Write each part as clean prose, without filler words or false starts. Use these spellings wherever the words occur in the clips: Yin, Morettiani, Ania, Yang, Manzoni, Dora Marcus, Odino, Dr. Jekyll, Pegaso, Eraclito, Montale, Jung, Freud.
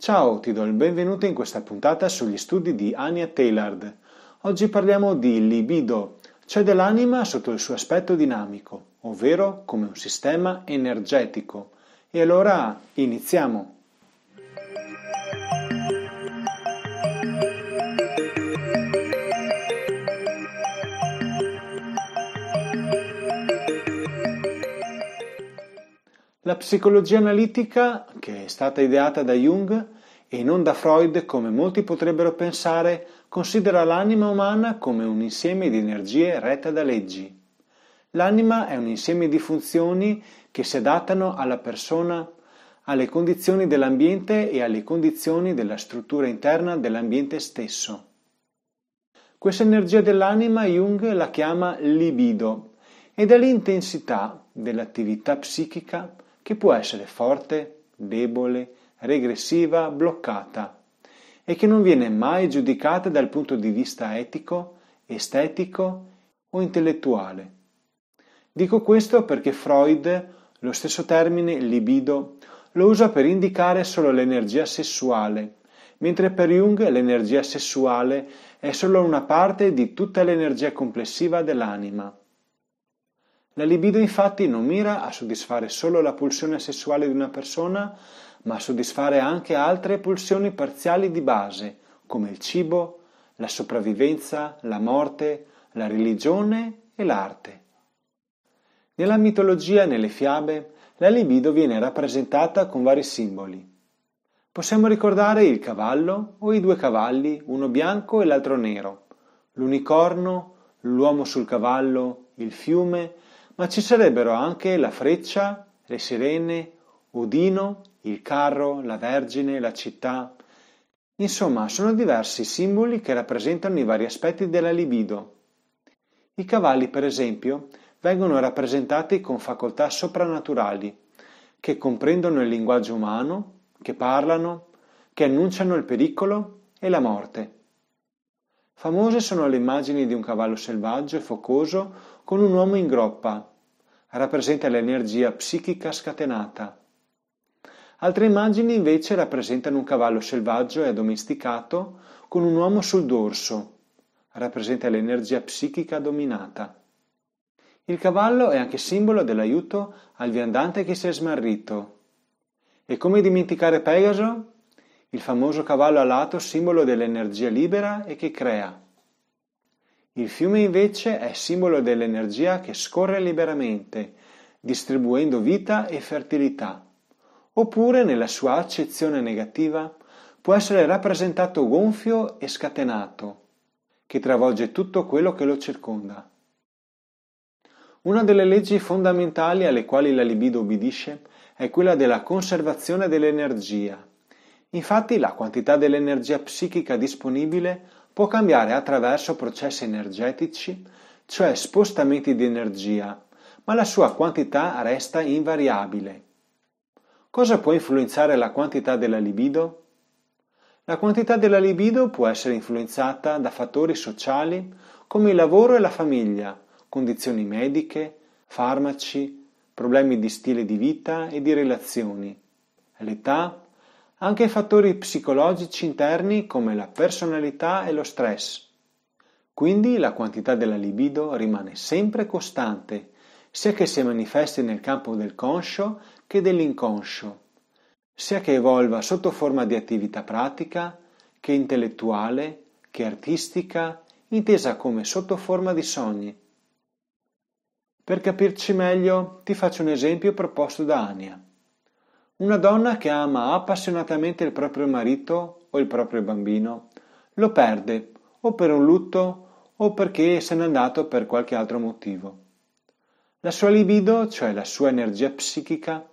Ciao, ti do il benvenuto in questa puntata sugli studi di Ania Taylor. Oggi parliamo di libido, cioè dell'anima sotto il suo aspetto dinamico, ovvero come un sistema energetico. E allora iniziamo! La psicologia analitica, che è stata ideata da Jung e non da Freud come molti potrebbero pensare, considera l'anima umana come un insieme di energie retta da leggi. L'anima è un insieme di funzioni che si adattano alla persona, alle condizioni dell'ambiente e alle condizioni della struttura interna dell'ambiente stesso. Questa energia dell'anima Jung la chiama libido ed è l'intensità dell'attività psichica che può essere forte, debole, regressiva, bloccata e che non viene mai giudicata dal punto di vista etico, estetico o intellettuale. Dico questo perché Freud lo stesso termine libido lo usa per indicare solo l'energia sessuale, mentre per Jung l'energia sessuale è solo una parte di tutta l'energia complessiva dell'anima. La libido infatti non mira a soddisfare solo la pulsione sessuale di una persona, ma a soddisfare anche altre pulsioni parziali di base, come il cibo, la sopravvivenza, la morte, la religione e l'arte. Nella mitologia e nelle fiabe, la libido viene rappresentata con vari simboli. Possiamo ricordare il cavallo o i due cavalli, uno bianco e l'altro nero, l'unicorno, l'uomo sul cavallo, il fiume, ma ci sarebbero anche la freccia, le sirene, Odino, il carro, la Vergine, la città. Insomma, sono diversi simboli che rappresentano i vari aspetti della libido. I cavalli, per esempio, vengono rappresentati con facoltà soprannaturali, che comprendono il linguaggio umano, che parlano, che annunciano il pericolo e la morte. Famose sono le immagini di un cavallo selvaggio e focoso con un uomo in groppa. Rappresenta l'energia psichica scatenata. Altre immagini invece rappresentano un cavallo selvaggio e addomesticato con un uomo sul dorso. Rappresenta l'energia psichica dominata. Il cavallo è anche simbolo dell'aiuto al viandante che si è smarrito. E come dimenticare Pegaso? Il famoso cavallo alato simbolo dell'energia libera e che crea. Il fiume invece è simbolo dell'energia che scorre liberamente, distribuendo vita e fertilità. Oppure, nella sua accezione negativa, può essere rappresentato gonfio e scatenato, che travolge tutto quello che lo circonda. Una delle leggi fondamentali alle quali la libido obbedisce è quella della conservazione dell'energia. Infatti, la quantità dell'energia psichica disponibile può cambiare attraverso processi energetici, cioè spostamenti di energia, ma la sua quantità resta invariabile. Cosa può influenzare la quantità della libido? La quantità della libido può essere influenzata da fattori sociali come il lavoro e la famiglia, condizioni mediche, farmaci, problemi di stile di vita e di relazioni, l'età, anche fattori psicologici interni come la personalità e lo stress. Quindi la quantità della libido rimane sempre costante, sia che si manifesti nel campo del conscio che dell'inconscio, sia che evolva sotto forma di attività pratica, che intellettuale, che artistica, intesa come sotto forma di sogni. Per capirci meglio, ti faccio un esempio proposto da Ania. Una donna che ama appassionatamente il proprio marito o il proprio bambino lo perde o per un lutto o perché se n'è andato per qualche altro motivo. La sua libido, cioè la sua energia psichica,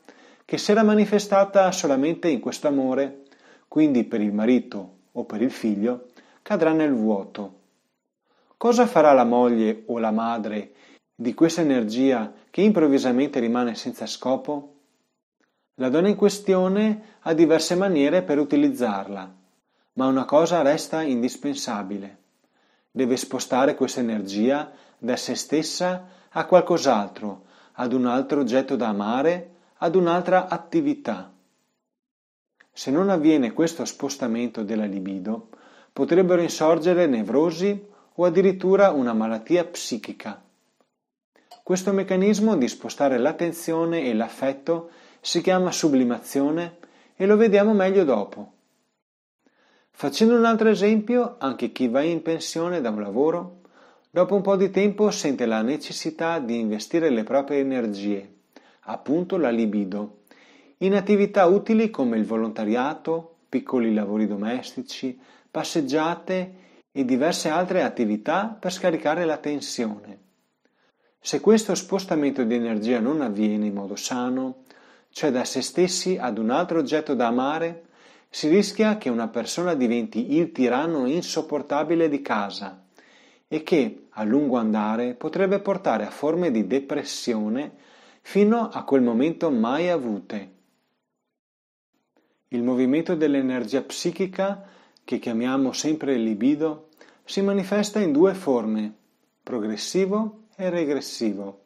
che si era manifestata solamente in questo amore, quindi per il marito o per il figlio, cadrà nel vuoto. Cosa farà la moglie o la madre di questa energia che improvvisamente rimane senza scopo? La donna in questione ha diverse maniere per utilizzarla, ma una cosa resta indispensabile. Deve spostare questa energia da se stessa a qualcos'altro, ad un altro oggetto da amare, ad un'altra attività. Se non avviene questo spostamento della libido, potrebbero insorgere nevrosi o addirittura una malattia psichica. Questo meccanismo di spostare l'attenzione e l'affetto si chiama sublimazione e lo vediamo meglio dopo. Facendo un altro esempio, anche chi va in pensione da un lavoro, dopo un po' di tempo sente la necessità di investire le proprie energie, appunto la libido, in attività utili come il volontariato, piccoli lavori domestici, passeggiate e diverse altre attività per scaricare la tensione. Se questo spostamento di energia non avviene in modo sano, cioè da se stessi ad un altro oggetto da amare, si rischia che una persona diventi il tiranno insopportabile di casa e che, a lungo andare, potrebbe portare a forme di depressione fino a quel momento mai avute. Il movimento dell'energia psichica, che chiamiamo sempre libido, si manifesta in due forme, progressivo e regressivo.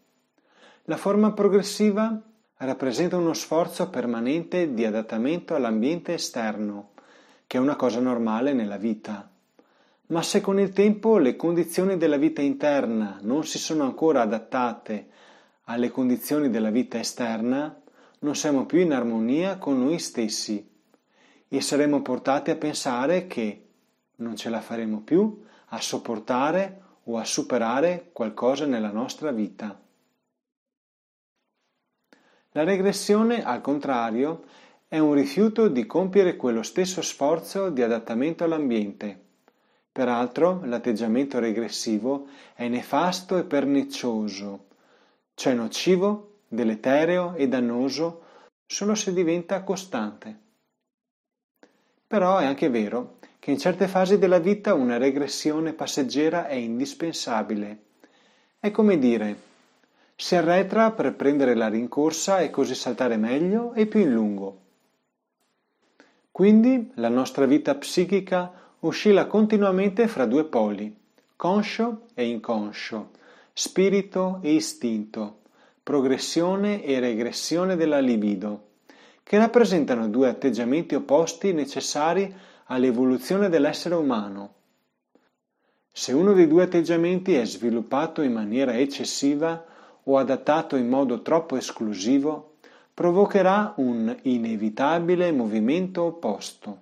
La forma progressiva rappresenta uno sforzo permanente di adattamento all'ambiente esterno, che è una cosa normale nella vita. Ma se con il tempo le condizioni della vita interna non si sono ancora adattate alle condizioni della vita esterna, non siamo più in armonia con noi stessi e saremo portati a pensare che non ce la faremo più a sopportare o a superare qualcosa nella nostra vita. La regressione, al contrario, è un rifiuto di compiere quello stesso sforzo di adattamento all'ambiente. Peraltro, l'atteggiamento regressivo è nefasto e pernicioso, cioè nocivo, deletereo e dannoso solo se diventa costante. Però è anche vero che in certe fasi della vita una regressione passeggera è indispensabile. È come dire, si arretra per prendere la rincorsa e così saltare meglio e più in lungo. Quindi la nostra vita psichica oscilla continuamente fra due poli, conscio e inconscio, spirito e istinto, progressione e regressione della libido, che rappresentano due atteggiamenti opposti necessari all'evoluzione dell'essere umano. Se uno dei due atteggiamenti è sviluppato in maniera eccessiva o adattato in modo troppo esclusivo, provocherà un inevitabile movimento opposto.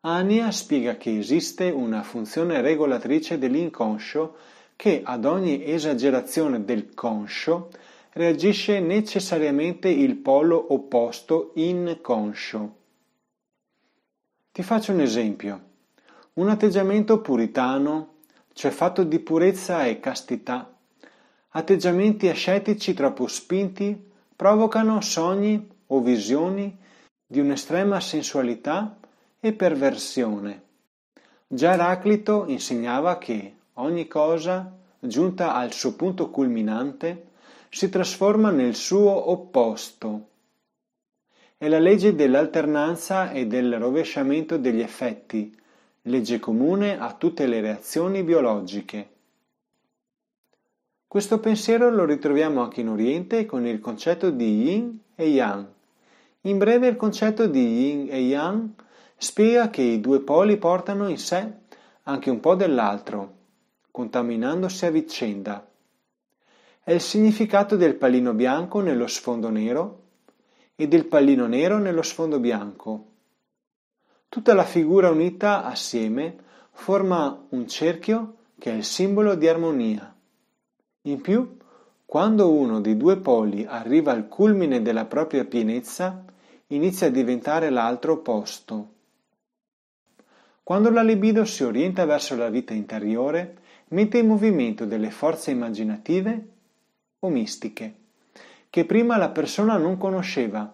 Ania spiega che esiste una funzione regolatrice dell'inconscio che ad ogni esagerazione del conscio reagisce necessariamente il polo opposto inconscio. Ti faccio un esempio. Un atteggiamento puritano, cioè fatto di purezza e castità, atteggiamenti ascetici troppo spinti provocano sogni o visioni di un'estrema sensualità e perversione. Già Eraclito insegnava che ogni cosa, giunta al suo punto culminante, si trasforma nel suo opposto. È la legge dell'alternanza e del rovesciamento degli effetti, legge comune a tutte le reazioni biologiche. Questo pensiero lo ritroviamo anche in Oriente con il concetto di Yin e Yang. In breve, il concetto di Yin e Yang spiega che i due poli portano in sé anche un po' dell'altro, contaminandosi a vicenda. È il significato del pallino bianco nello sfondo nero e del pallino nero nello sfondo bianco. Tutta la figura unita assieme forma un cerchio che è il simbolo di armonia. In più, quando uno dei due poli arriva al culmine della propria pienezza, inizia a diventare l'altro opposto. Quando la libido si orienta verso la vita interiore, mette in movimento delle forze immaginative o mistiche, che prima la persona non conosceva.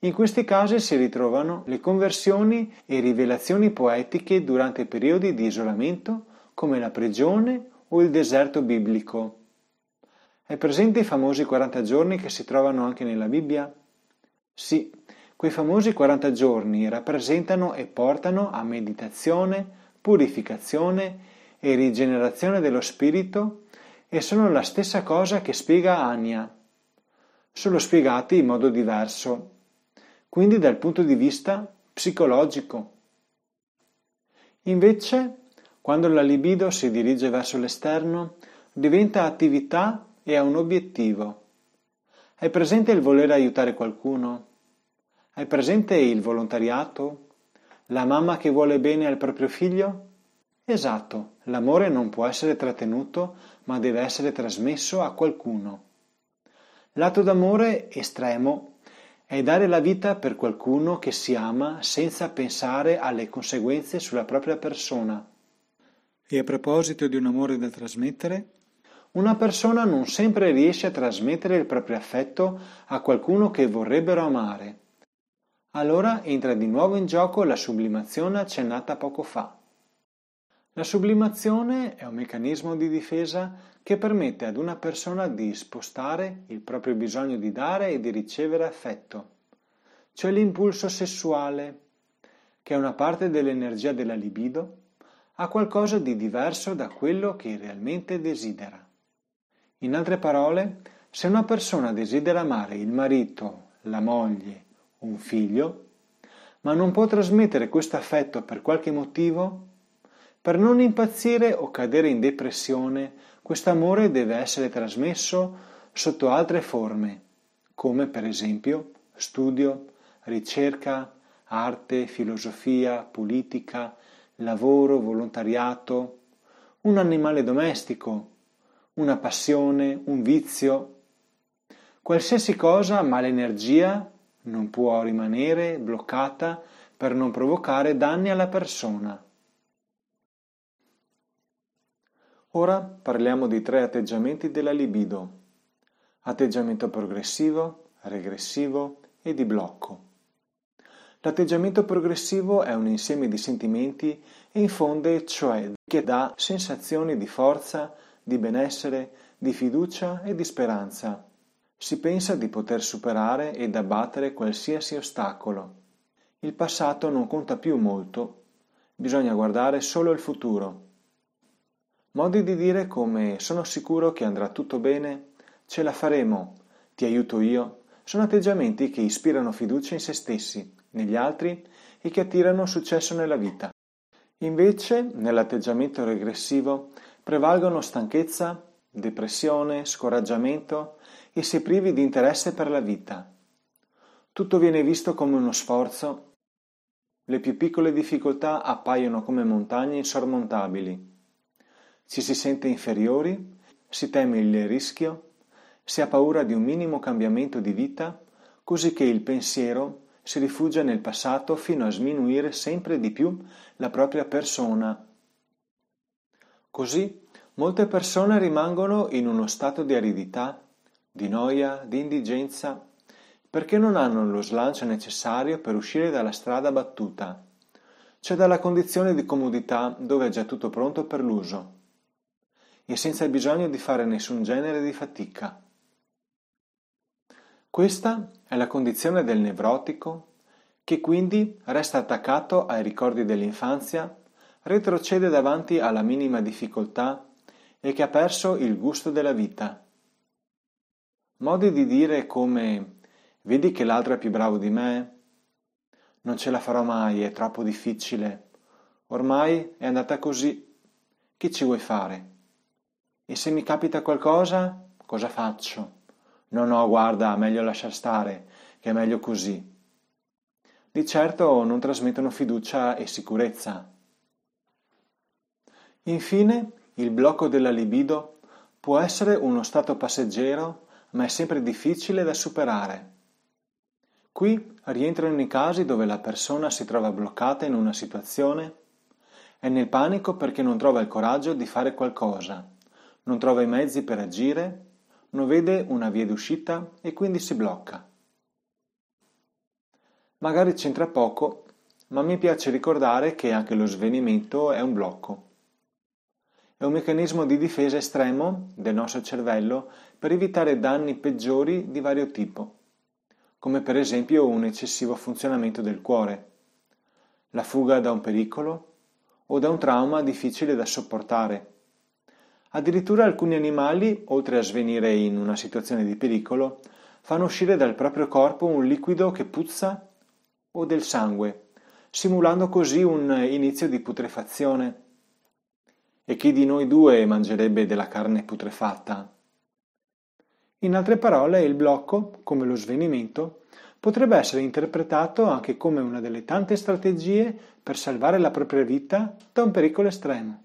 In questi casi si ritrovano le conversioni e rivelazioni poetiche durante periodi di isolamento, come la prigione o il deserto biblico. È presente i famosi 40 giorni che si trovano anche nella Bibbia? Sì, quei famosi 40 giorni rappresentano e portano a meditazione, purificazione e rigenerazione dello spirito e sono la stessa cosa che spiega Ania, solo spiegati in modo diverso. quindi dal punto di vista psicologico. Invece, quando la libido si dirige verso l'esterno, diventa attività e ha un obiettivo. È presente il volere aiutare qualcuno? È presente il volontariato? La mamma che vuole bene al proprio figlio? Esatto, l'amore non può essere trattenuto, ma deve essere trasmesso a qualcuno. L'atto d'amore estremo è dare la vita per qualcuno che si ama senza pensare alle conseguenze sulla propria persona. E a proposito di un amore da trasmettere, una persona non sempre riesce a trasmettere il proprio affetto a qualcuno che vorrebbero amare. Allora entra di nuovo in gioco la sublimazione accennata poco fa. La sublimazione è un meccanismo di difesa che permette ad una persona di spostare il proprio bisogno di dare e di ricevere affetto. C'è l'impulso sessuale, che è una parte dell'energia della libido, a qualcosa di diverso da quello che realmente desidera. In altre parole, se una persona desidera amare il marito, la moglie, un figlio, ma non può trasmettere questo affetto per qualche motivo, per non impazzire o cadere in depressione, quest'amore deve essere trasmesso sotto altre forme, come per esempio studio, ricerca, arte, filosofia, politica, lavoro, volontariato, un animale domestico, una passione, un vizio. Qualsiasi cosa, ma l'energia non può rimanere bloccata per non provocare danni alla persona. Ora parliamo di 3 atteggiamenti della libido: atteggiamento progressivo, regressivo e di blocco. L'atteggiamento progressivo è un insieme di sentimenti e infonde, cioè che dà sensazioni di forza, di benessere, di fiducia e di speranza. Si pensa di poter superare ed abbattere qualsiasi ostacolo. Il passato non conta più molto, bisogna guardare solo il futuro. Modi di dire come sono sicuro che andrà tutto bene, ce la faremo, ti aiuto io, sono atteggiamenti che ispirano fiducia in se stessi, negli altri e che attirano successo nella vita. Invece, nell'atteggiamento regressivo prevalgono stanchezza, depressione, scoraggiamento e si è privi di interesse per la vita. Tutto viene visto come uno sforzo, le più piccole difficoltà appaiono come montagne insormontabili. Ci si sente inferiori, si teme il rischio, si ha paura di un minimo cambiamento di vita, così che il pensiero si rifugia nel passato fino a sminuire sempre di più la propria persona. Così molte persone rimangono in uno stato di aridità, di noia, di indigenza, perché non hanno lo slancio necessario per uscire dalla strada battuta, cioè dalla condizione di comodità dove è già tutto pronto per l'uso, e senza bisogno di fare nessun genere di fatica. Questa è la condizione del nevrotico, che quindi resta attaccato ai ricordi dell'infanzia, retrocede davanti alla minima difficoltà e che ha perso il gusto della vita. Modi di dire come «vedi che l'altro è più bravo di me», «non ce la farò mai, è troppo difficile», «ormai è andata così, che ci vuoi fare?» E se mi capita qualcosa, cosa faccio? No, guarda, meglio lasciar stare, che è meglio così. Di certo non trasmettono fiducia e sicurezza. Infine, il blocco della libido può essere uno stato passeggero, ma è sempre difficile da superare. Qui rientrano i casi dove la persona si trova bloccata in una situazione, è nel panico perché non trova il coraggio di fare qualcosa. Non trova i mezzi per agire, non vede una via d'uscita e quindi si blocca. Magari c'entra poco, ma mi piace ricordare che anche lo svenimento è un blocco. È un meccanismo di difesa estremo del nostro cervello per evitare danni peggiori di vario tipo, come per esempio un eccessivo funzionamento del cuore, la fuga da un pericolo o da un trauma difficile da sopportare. Addirittura alcuni animali, oltre a svenire in una situazione di pericolo, fanno uscire dal proprio corpo un liquido che puzza o del sangue, simulando così un inizio di putrefazione. E chi di noi due mangerebbe della carne putrefatta? In altre parole, il blocco, come lo svenimento, potrebbe essere interpretato anche come una delle tante strategie per salvare la propria vita da un pericolo estremo.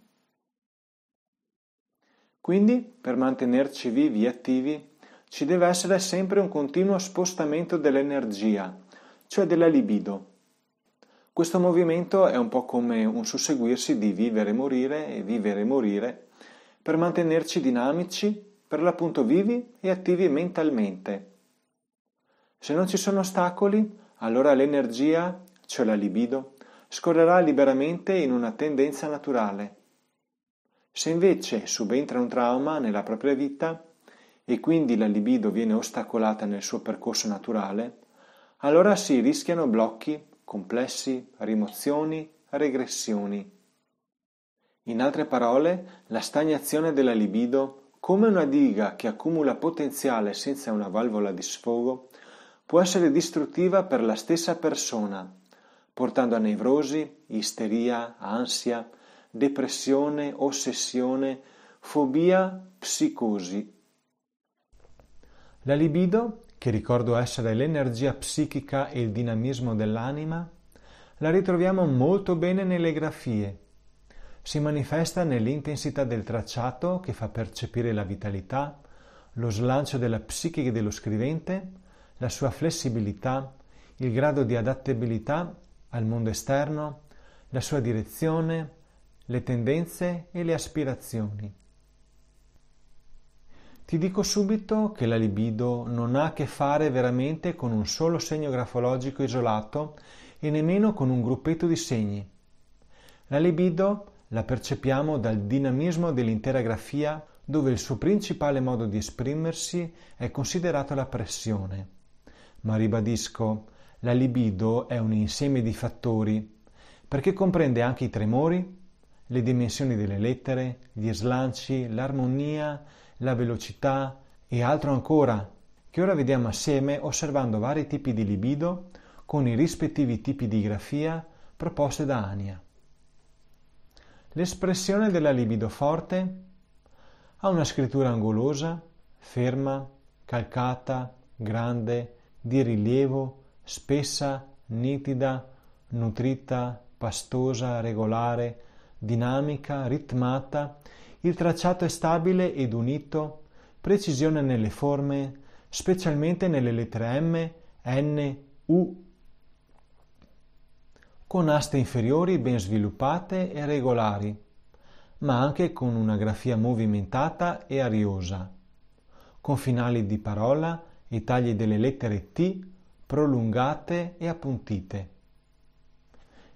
Quindi, per mantenerci vivi e attivi, ci deve essere sempre un continuo spostamento dell'energia, cioè della libido. Questo movimento è un po' come un susseguirsi di vivere e morire, per mantenerci dinamici, per l'appunto vivi e attivi mentalmente. Se non ci sono ostacoli, allora l'energia, cioè la libido, scorrerà liberamente in una tendenza naturale. Se invece subentra un trauma nella propria vita e quindi la libido viene ostacolata nel suo percorso naturale, allora si rischiano blocchi, complessi, rimozioni, regressioni. In altre parole, la stagnazione della libido, come una diga che accumula potenziale senza una valvola di sfogo, può essere distruttiva per la stessa persona, portando a nevrosi, isteria, ansia, depressione, ossessione, fobia, psicosi. La libido, che ricordo essere l'energia psichica e il dinamismo dell'anima, la ritroviamo molto bene nelle grafie. Si manifesta nell'intensità del tracciato che fa percepire la vitalità, lo slancio della psiche dello scrivente, la sua flessibilità, il grado di adattabilità al mondo esterno, la sua direzione, le tendenze e le aspirazioni. Ti dico subito che la libido non ha a che fare veramente con un solo segno grafologico isolato e nemmeno con un gruppetto di segni. La libido la percepiamo dal dinamismo dell'intera grafia, dove il suo principale modo di esprimersi è considerato la pressione. Ma ribadisco, la libido è un insieme di fattori, perché comprende anche i tremori, le dimensioni delle lettere, gli slanci, l'armonia, la velocità e altro ancora, che ora vediamo assieme osservando vari tipi di libido con i rispettivi tipi di grafia proposte da Ania. L'espressione della libido forte ha una scrittura angolosa, ferma, calcata, grande, di rilievo, spessa, nitida, nutrita, pastosa, regolare, dinamica, ritmata. Il tracciato è stabile ed unito, precisione nelle forme, specialmente nelle lettere M, N, U, con aste inferiori ben sviluppate e regolari, ma anche con una grafia movimentata e ariosa, con finali di parola e tagli delle lettere T prolungate e appuntite.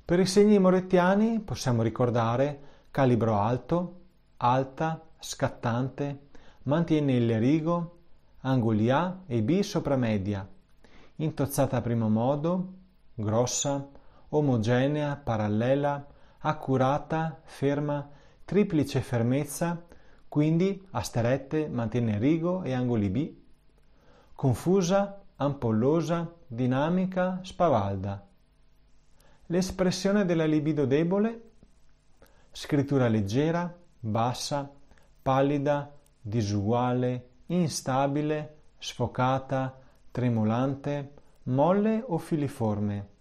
Per i segni morettiani possiamo ricordare calibro alto, alta, scattante, mantiene il rigo, angoli A e B sopra media, intozzata a primo modo, grossa, omogenea, parallela, accurata, ferma, triplice fermezza, quindi asterette, mantiene rigo e angoli B, confusa, ampollosa, dinamica, spavalda. L'espressione della libido debole, scrittura leggera, bassa, pallida, disuguale, instabile, sfocata, tremolante, molle o filiforme,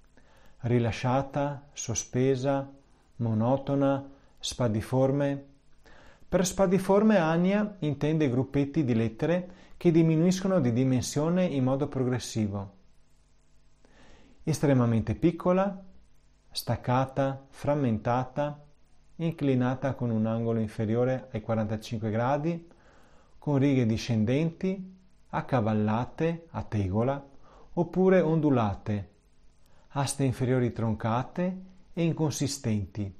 rilasciata, sospesa, monotona, spadiforme. Per spadiforme Ania intende gruppetti di lettere che diminuiscono di dimensione in modo progressivo. Estremamente piccola, staccata, frammentata, inclinata con un angolo inferiore ai 45 gradi, con righe discendenti, accavallate, a tegola, oppure ondulate, aste inferiori troncate e inconsistenti,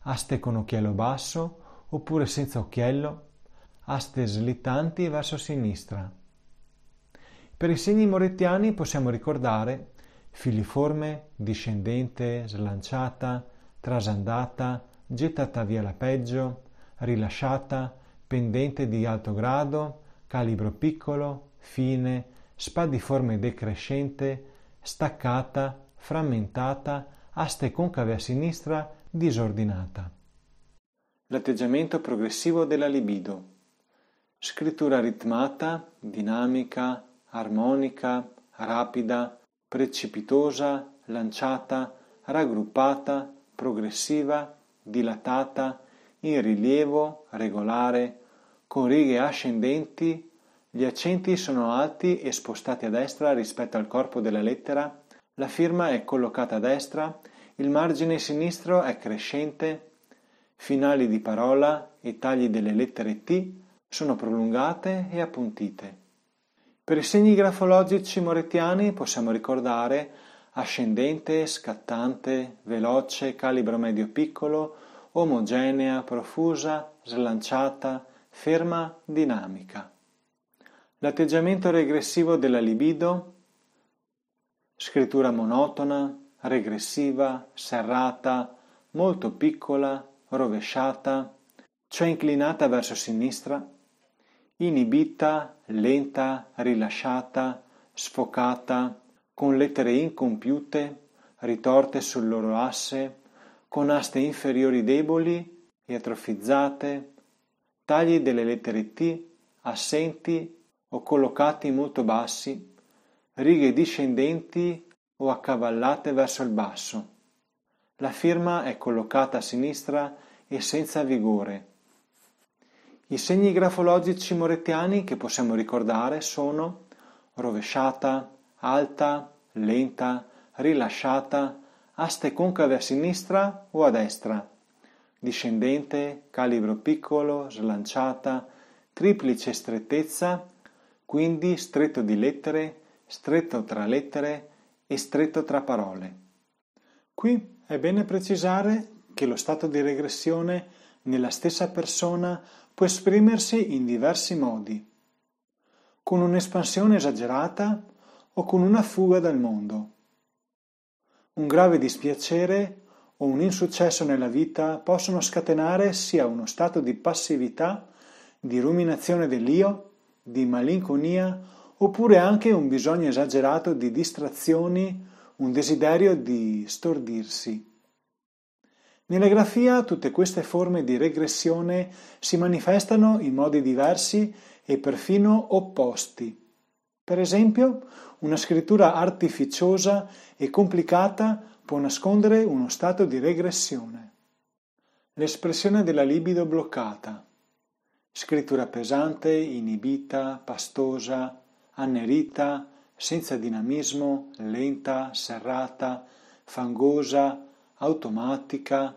aste con occhiello basso oppure senza occhiello, aste slittanti verso sinistra. Per i segni morettiani possiamo ricordare filiforme, discendente, slanciata, trasandata, gettata via la peggio, rilasciata, pendente di alto grado, calibro piccolo, fine, spadiforme decrescente, staccata, frammentata, aste concave a sinistra, disordinata. L'atteggiamento progressivo della libido. Scrittura ritmata, dinamica, armonica, rapida, precipitosa, lanciata, raggruppata, progressiva, dilatata, in rilievo, regolare, con righe ascendenti. Gli accenti sono alti e spostati a destra rispetto al corpo della lettera, la firma è collocata a destra, il margine sinistro è crescente, finali di parola e tagli delle lettere T sono prolungate e appuntite. Per i segni grafologici morettiani possiamo ricordare ascendente, scattante, veloce, calibro medio-piccolo, omogenea, profusa, slanciata, ferma, dinamica. L'atteggiamento regressivo della libido, scrittura monotona, regressiva, serrata, molto piccola, rovesciata, cioè inclinata verso sinistra, inibita, lenta, rilasciata, sfocata, con lettere incompiute, ritorte sul loro asse, con aste inferiori deboli e atrofizzate, tagli delle lettere T, assenti o collocati molto bassi, righe discendenti o accavallate verso il basso. La firma è collocata a sinistra e senza vigore. I segni grafologici morettiani che possiamo ricordare sono rovesciata, alta, lenta, rilasciata, aste concave a sinistra o a destra, discendente, calibro piccolo, slanciata, triplice strettezza, quindi stretto di lettere, stretto tra lettere e stretto tra parole. Qui è bene precisare che lo stato di regressione nella stessa persona può esprimersi in diversi modi, con un'espansione esagerata o con una fuga dal mondo. Un grave dispiacere o un insuccesso nella vita possono scatenare sia uno stato di passività, di ruminazione dell'io, di malinconia, oppure anche un bisogno esagerato di distrazioni, un desiderio di stordirsi. Nella grafia tutte queste forme di regressione si manifestano in modi diversi e perfino opposti. Per esempio, una scrittura artificiosa e complicata può nascondere uno stato di regressione. L'espressione della libido bloccata. Scrittura pesante, inibita, pastosa, annerita, senza dinamismo, lenta, serrata, fangosa, automatica,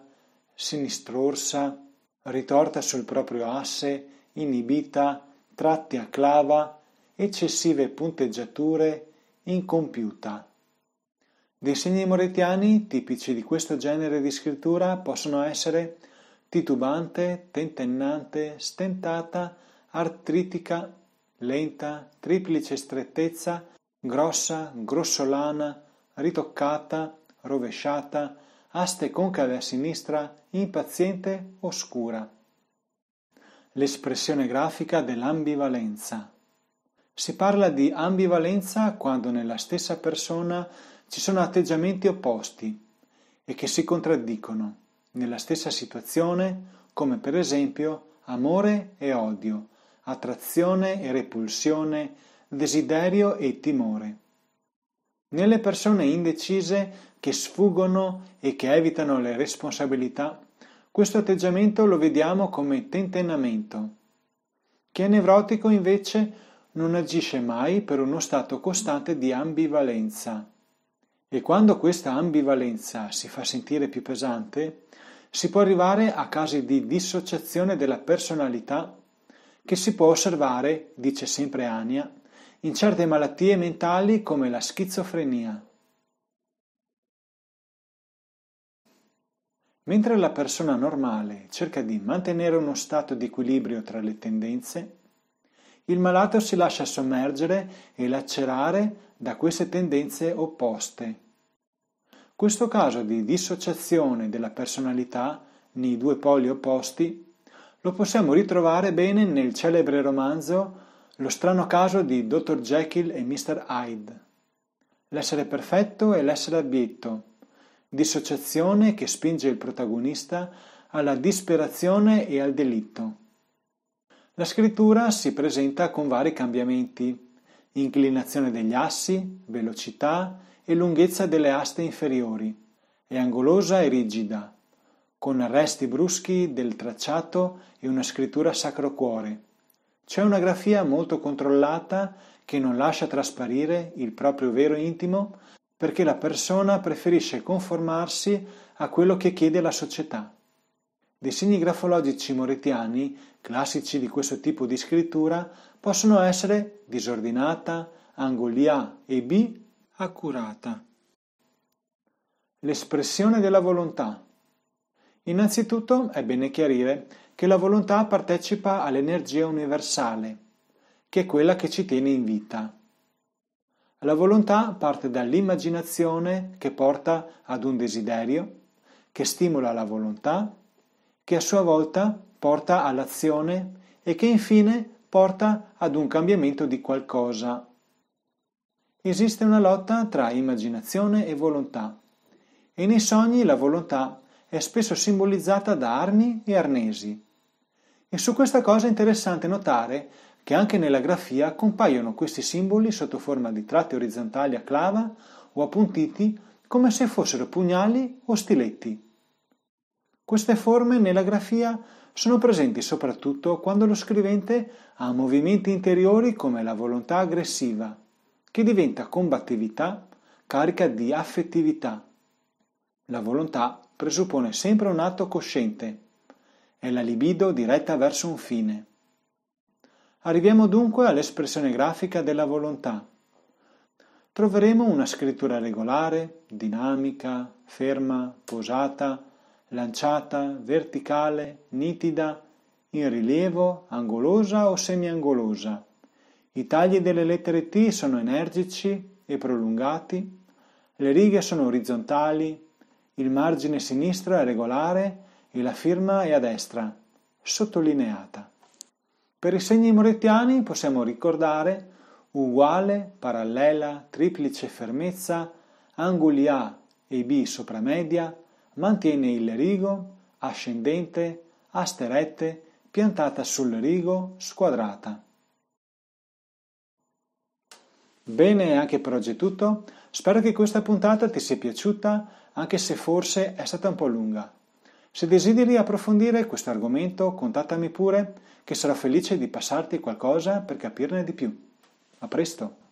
sinistrorsa, ritorta sul proprio asse, inibita, tratti a clava, eccessive punteggiature, incompiuta. Dei segni morettiani tipici di questo genere di scrittura possono essere titubante, tentennante, stentata, artritica, lenta, triplice strettezza, grossa, grossolana, ritoccata, rovesciata, aste concave a sinistra, impaziente, oscura. L'espressione grafica dell'ambivalenza. Si parla di ambivalenza quando nella stessa persona ci sono atteggiamenti opposti e che si contraddicono nella stessa situazione, come per esempio amore e odio, attrazione e repulsione, desiderio e timore. Nelle persone indecise che sfuggono e che evitano le responsabilità, questo atteggiamento lo vediamo come tentennamento. Chi è nevrotico invece non agisce mai per uno stato costante di ambivalenza. E quando questa ambivalenza si fa sentire più pesante, si può arrivare a casi di dissociazione della personalità che si può osservare, dice sempre Ania, in certe malattie mentali come la schizofrenia. Mentre la persona normale cerca di mantenere uno stato di equilibrio tra le tendenze, il malato si lascia sommergere e lacerare da queste tendenze opposte. Questo caso di dissociazione della personalità nei due poli opposti lo possiamo ritrovare bene nel celebre romanzo Lo strano caso di Dr. Jekyll e Mr. Hyde. l'essere perfetto e l'essere abitto, dissociazione che spinge il protagonista alla disperazione e al delitto. La scrittura si presenta con vari cambiamenti, inclinazione degli assi, velocità e lunghezza delle aste inferiori, è angolosa e rigida, con arresti bruschi del tracciato e una scrittura sacro-cuore. C'è una grafia molto controllata che non lascia trasparire il proprio vero intimo perché la persona preferisce conformarsi a quello che chiede la società. Dei segni grafologici morettiani, classici di questo tipo di scrittura, possono essere disordinata, angoli A e B, accurata. L'espressione della volontà. Innanzitutto è bene chiarire che la volontà partecipa all'energia universale, che è quella che ci tiene in vita. La volontà parte dall'immaginazione che porta ad un desiderio, che stimola la volontà, che a sua volta porta all'azione e che infine porta ad un cambiamento di qualcosa. Esiste una lotta tra immaginazione e volontà, e nei sogni la volontà è spesso simbolizzata da armi e arnesi. E su questa cosa è interessante notare che anche nella grafia compaiono questi simboli sotto forma di tratti orizzontali a clava o appuntiti come se fossero pugnali o stiletti. Queste forme nella grafia sono presenti soprattutto quando lo scrivente ha movimenti interiori come la volontà aggressiva, che diventa combattività carica di affettività. La volontà presuppone sempre un atto cosciente, è la libido diretta verso un fine. Arriviamo dunque all'espressione grafica della volontà. Troveremo una scrittura regolare, dinamica, ferma, posata, lanciata, verticale, nitida, in rilievo, angolosa o semiangolosa. I tagli delle lettere T sono energici e prolungati, le righe sono orizzontali, il margine sinistro è regolare e la firma è a destra, sottolineata. Per i segni morettiani possiamo ricordare uguale, parallela, triplice fermezza, angoli A e B sopramedia, mantiene il rigo, ascendente, aste rette, piantata sul rigo, squadrata. Bene, anche per oggi è tutto. Spero che questa puntata ti sia piaciuta, anche se forse è stata un po' lunga. Se desideri approfondire questo argomento, contattami pure, che sarò felice di passarti qualcosa per capirne di più. A presto!